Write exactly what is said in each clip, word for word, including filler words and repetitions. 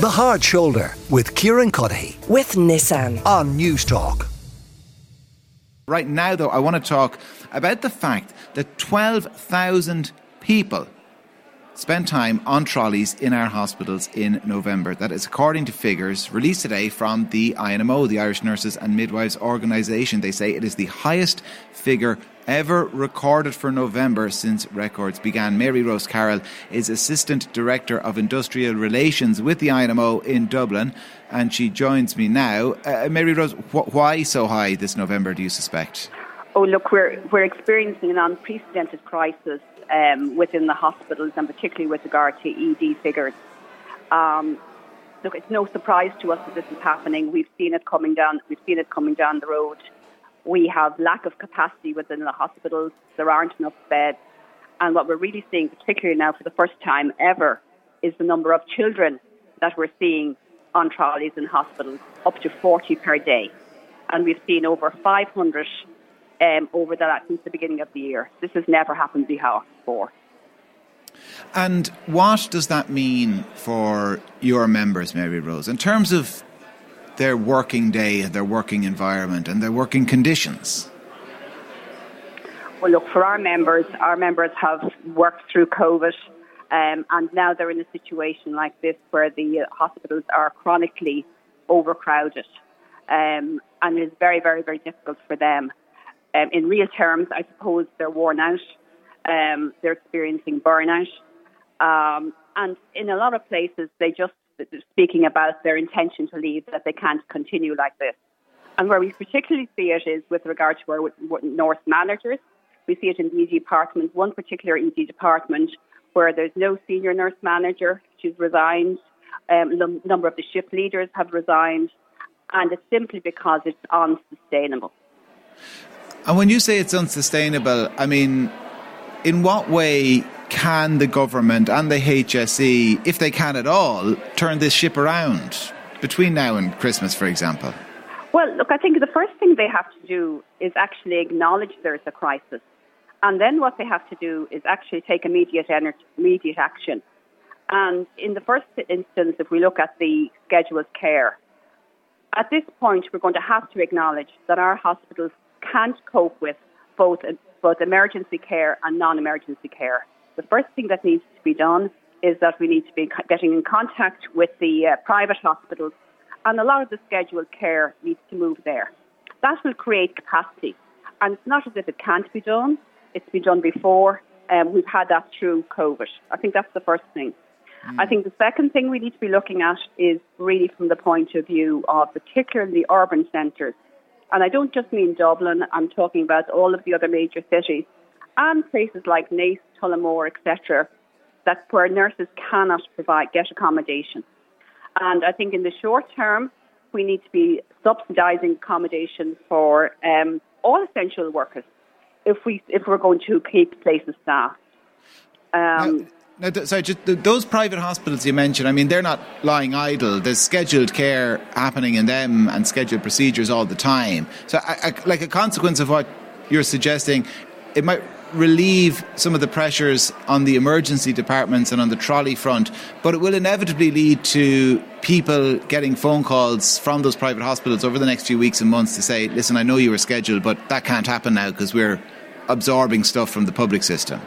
The Hard Shoulder with Kieran Cuddihy. With Nissan. On News Talk. Right now, though, I want to talk about the fact that twelve thousand people spent time on trolleys in our hospitals in November. That is according to figures released today from the I N M O, the Irish Nurses and Midwives Organisation. They say it is the highest figure ever recorded for November since records began. Mary Rose Carroll is Assistant Director of Industrial Relations with the I N M O in Dublin, and she joins me now. Uh, Mary Rose, wh- why so high this November, do you suspect? Oh, look, we're we're experiencing an unprecedented crisis um, within the hospitals, and particularly with regard to E D figures. Um, look, it's no surprise to us that this is happening. We've seen it coming down. We've seen it coming down the road. We have lack of capacity within the hospitals. There aren't enough beds. And what we're really seeing, particularly now for the first time ever, is the number of children that we're seeing on trolleys in hospitals, up to forty per day. And we've seen over five hundred um, over that since the beginning of the year. This has never happened before. And what does that mean for your members, Mary Rose, in terms of their working day, their working environment and their working conditions? Well, look, for our members, our members have worked through COVID um, and now they're in a situation like this where the hospitals are chronically overcrowded um, and it's very, very, very difficult for them. Um, in real terms, I suppose they're worn out, um, they're experiencing burnout um, and in a lot of places they just speaking about their intention to leave, that they can't continue like this. And where we particularly see it is with regard to our nurse managers. We see it in the E D department, one particular E D department where there's no senior nurse manager. She's resigned. Um, a number of the shift leaders have resigned. And it's simply because it's unsustainable. And when you say it's unsustainable, I mean, in what way can the government and the H S E, if they can at all, turn this ship around between now and Christmas, for example? Well, look, I think the first thing they have to do is actually acknowledge there is a crisis. And then what they have to do is actually take immediate, energy, immediate action. And in the first instance, if we look at the scheduled care, at this point, we're going to have to acknowledge that our hospitals can't cope with both, both emergency care and non-emergency care. The first thing that needs to be done is that we need to be getting in contact with the uh, private hospitals, and a lot of the scheduled care needs to move there. That will create capacity, and it's not as if it can't be done. It's been done before, and um, we've had that through COVID. I think that's the first thing. Mm. I think the second thing we need to be looking at is really from the point of view of particularly urban centres, and I don't just mean Dublin, I'm talking about all of the other major cities, and places like Naas, Tullamore, et cetera, that's where nurses cannot provide, get accommodation. And I think in the short term, we need to be subsidising accommodation for um, all essential workers if, we, if we're going to keep places staffed. Um, now, now, sorry, just those private hospitals you mentioned, I mean, they're not lying idle. There's scheduled care happening in them and scheduled procedures all the time. So I, I, like a consequence of what you're suggesting, it might relieve some of the pressures on the emergency departments and on the trolley front, but it will inevitably lead to people getting phone calls from those private hospitals over the next few weeks and months to say, listen, I know you were scheduled, but that can't happen now because we're absorbing stuff from the public system.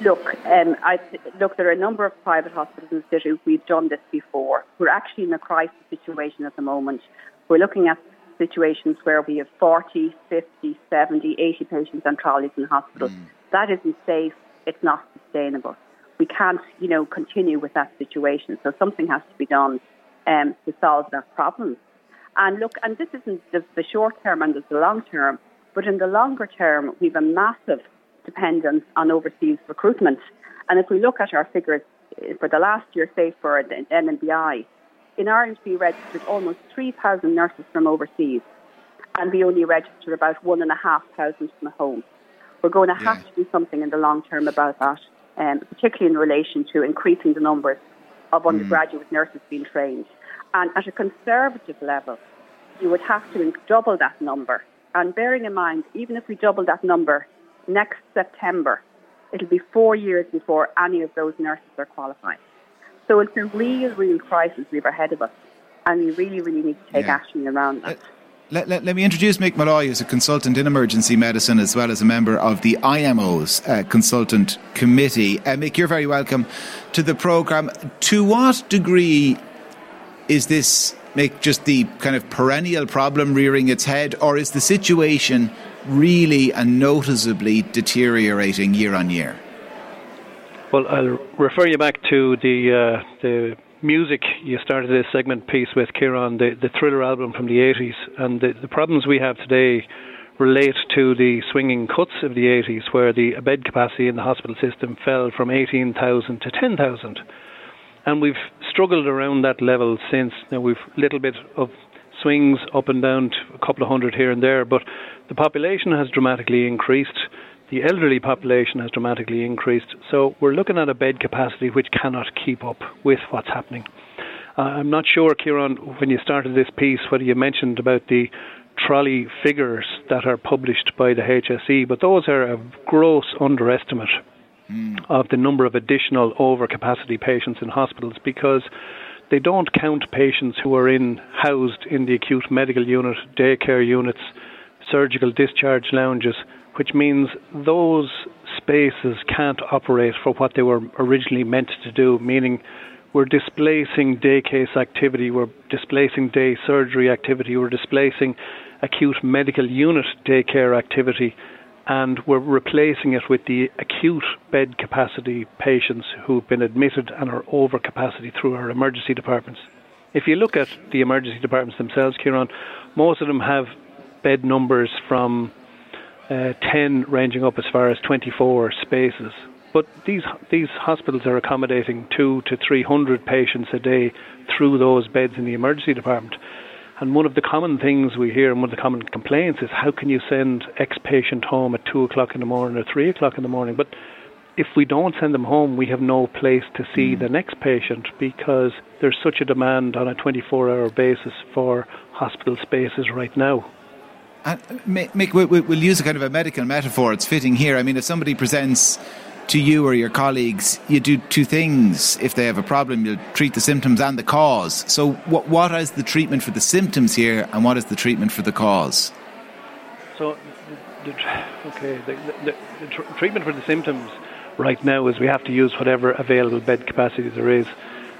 Look, um, I, look, there are a number of private hospitals in the city. We've done this before. We're actually in a crisis situation at the moment. We're looking at situations where we have forty, fifty, seventy, eighty patients on trolleys in hospitals. Mm. That isn't safe. It's not sustainable. We can't, you know, continue with that situation. So something has to be done um, to solve that problem. And look, and this isn't just the short term and the long term, but in the longer term, we've a massive dependence on overseas recruitment. And if we look at our figures for the last year, say for the N M B I, in Ireland, we registered almost three thousand nurses from overseas, and we only registered about one thousand five hundred from home. We're going to have yeah. to do something in the long term about that, um, particularly in relation to increasing the numbers of undergraduate mm. nurses being trained. And at a conservative level, you would have to double that number. And bearing in mind, even if we double that number next September, it'll be four years before any of those nurses are qualified. So it's a real, real crisis we've ahead of us, and we really, really need to take yeah. action around that. Uh- Let, let, let me introduce Mick Molloy, who's a consultant in emergency medicine as well as a member of the I M O's uh, Consultant Committee. Uh, Mick, you're very welcome to the programme. To what degree is this, Mick, just the kind of perennial problem rearing its head, or is the situation really and noticeably deteriorating year on year? Well, I'll refer you back to the uh, the. music. You started this segment piece with Kieran, the, the Thriller album from the eighties, and the, the problems we have today relate to the swinging cuts of the eighties, where the bed capacity in the hospital system fell from eighteen thousand to ten thousand, and we've struggled around that level since. Now, we've a little bit of swings up and down to a couple of hundred here and there, but the population has dramatically increased. The elderly population has dramatically increased, so we're looking at a bed capacity which cannot keep up with what's happening. Uh, I'm not sure, Kieran, when you started this piece, whether you mentioned about the trolley figures that are published by the H S E, but those are a gross underestimate mm. of the number of additional overcapacity patients in hospitals, because they don't count patients who are in housed in the acute medical unit, daycare units, surgical discharge lounges, which means those spaces can't operate for what they were originally meant to do, meaning we're displacing day case activity, we're displacing day surgery activity, we're displacing acute medical unit daycare activity, and we're replacing it with the acute bed capacity patients who've been admitted and are over capacity through our emergency departments. If you look at the emergency departments themselves, Kieran, most of them have bed numbers from Uh, ten ranging up as far as twenty-four spaces, but these these hospitals are accommodating two to three hundred patients a day through those beds in the emergency department. And one of the common things we hear, and one of the common complaints, is how can you send X patient home at two o'clock in the morning or three o'clock in the morning? But if we don't send them home, we have no place to see mm. the next patient, because there's such a demand on a twenty-four hour basis for hospital spaces right now. And Mick, we'll use a kind of a medical metaphor. It's fitting here. I mean, if somebody presents to you or your colleagues, you do two things. If they have a problem, you'll treat the symptoms and the cause. So what what is the treatment for the symptoms here, and what is the treatment for the cause? So, okay, the, the, the treatment for the symptoms right now is we have to use whatever available bed capacity there is.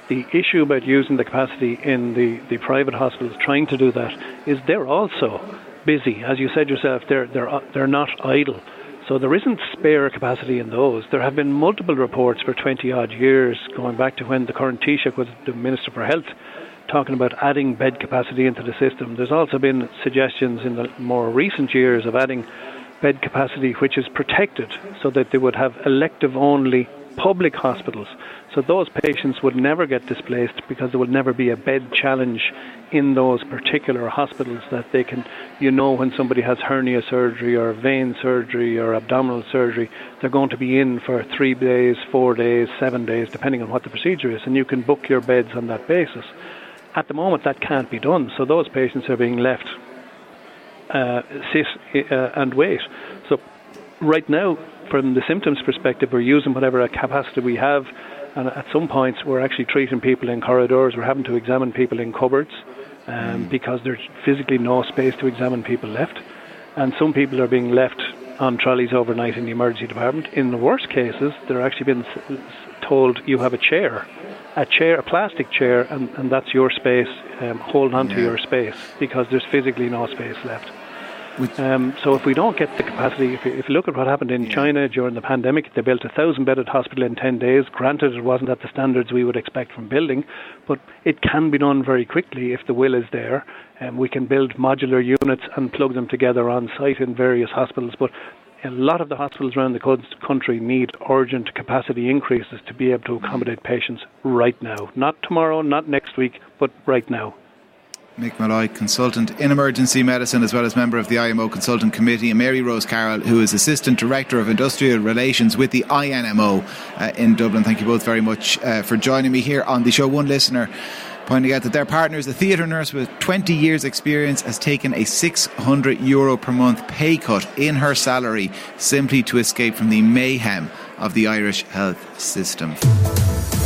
The issue about using the capacity in the, the private hospitals, trying to do that, is they're also busy. As you said yourself, they're they're they're not idle, so there isn't spare capacity in those. There have been multiple reports for twenty odd years, going back to when the current Taoiseach was the Minister for Health, talking about adding bed capacity into the system. There's also been suggestions in the more recent years of adding bed capacity which is protected, so that they would have elective only public hospitals, so those patients would never get displaced, because there would never be a bed challenge in those particular hospitals, that they can, you know, when somebody has hernia surgery or vein surgery or abdominal surgery, they're going to be in for three days, four days, seven days, depending on what the procedure is, and you can book your beds on that basis. At the moment, that can't be done, so those patients are being left uh, sit uh, and wait. So right now, from the symptoms perspective, we're using whatever capacity we have, and at some points we're actually treating people in corridors, we're having to examine people in cupboards um, mm. because there's physically no space to examine people left, and some people are being left on trolleys overnight in the emergency department. In the worst cases, they're actually being told, you have a chair, a chair, a plastic chair, and, and that's your space, um, hold on yeah. to your space, because there's physically no space left. Um, so if we don't get the capacity, if you, if you look at what happened in China during the pandemic, they built a thousand-bedded hospital in ten days. Granted, it wasn't at the standards we would expect from building, but it can be done very quickly if the will is there. Um, we can build modular units and plug them together on site in various hospitals, but a lot of the hospitals around the country need urgent capacity increases to be able to accommodate patients right now. Not tomorrow, not next week, but right now. Mick Molloy, consultant in emergency medicine as well as member of the I M O Consultant Committee, and Mary Rose Carroll, who is Assistant Director of Industrial Relations with the I N M O uh, in Dublin. Thank you both very much uh, for joining me here on the show. One listener pointing out that their partner is a theatre nurse with twenty years experience, has taken a six hundred euro per month pay cut in her salary simply to escape from the mayhem of the Irish health system.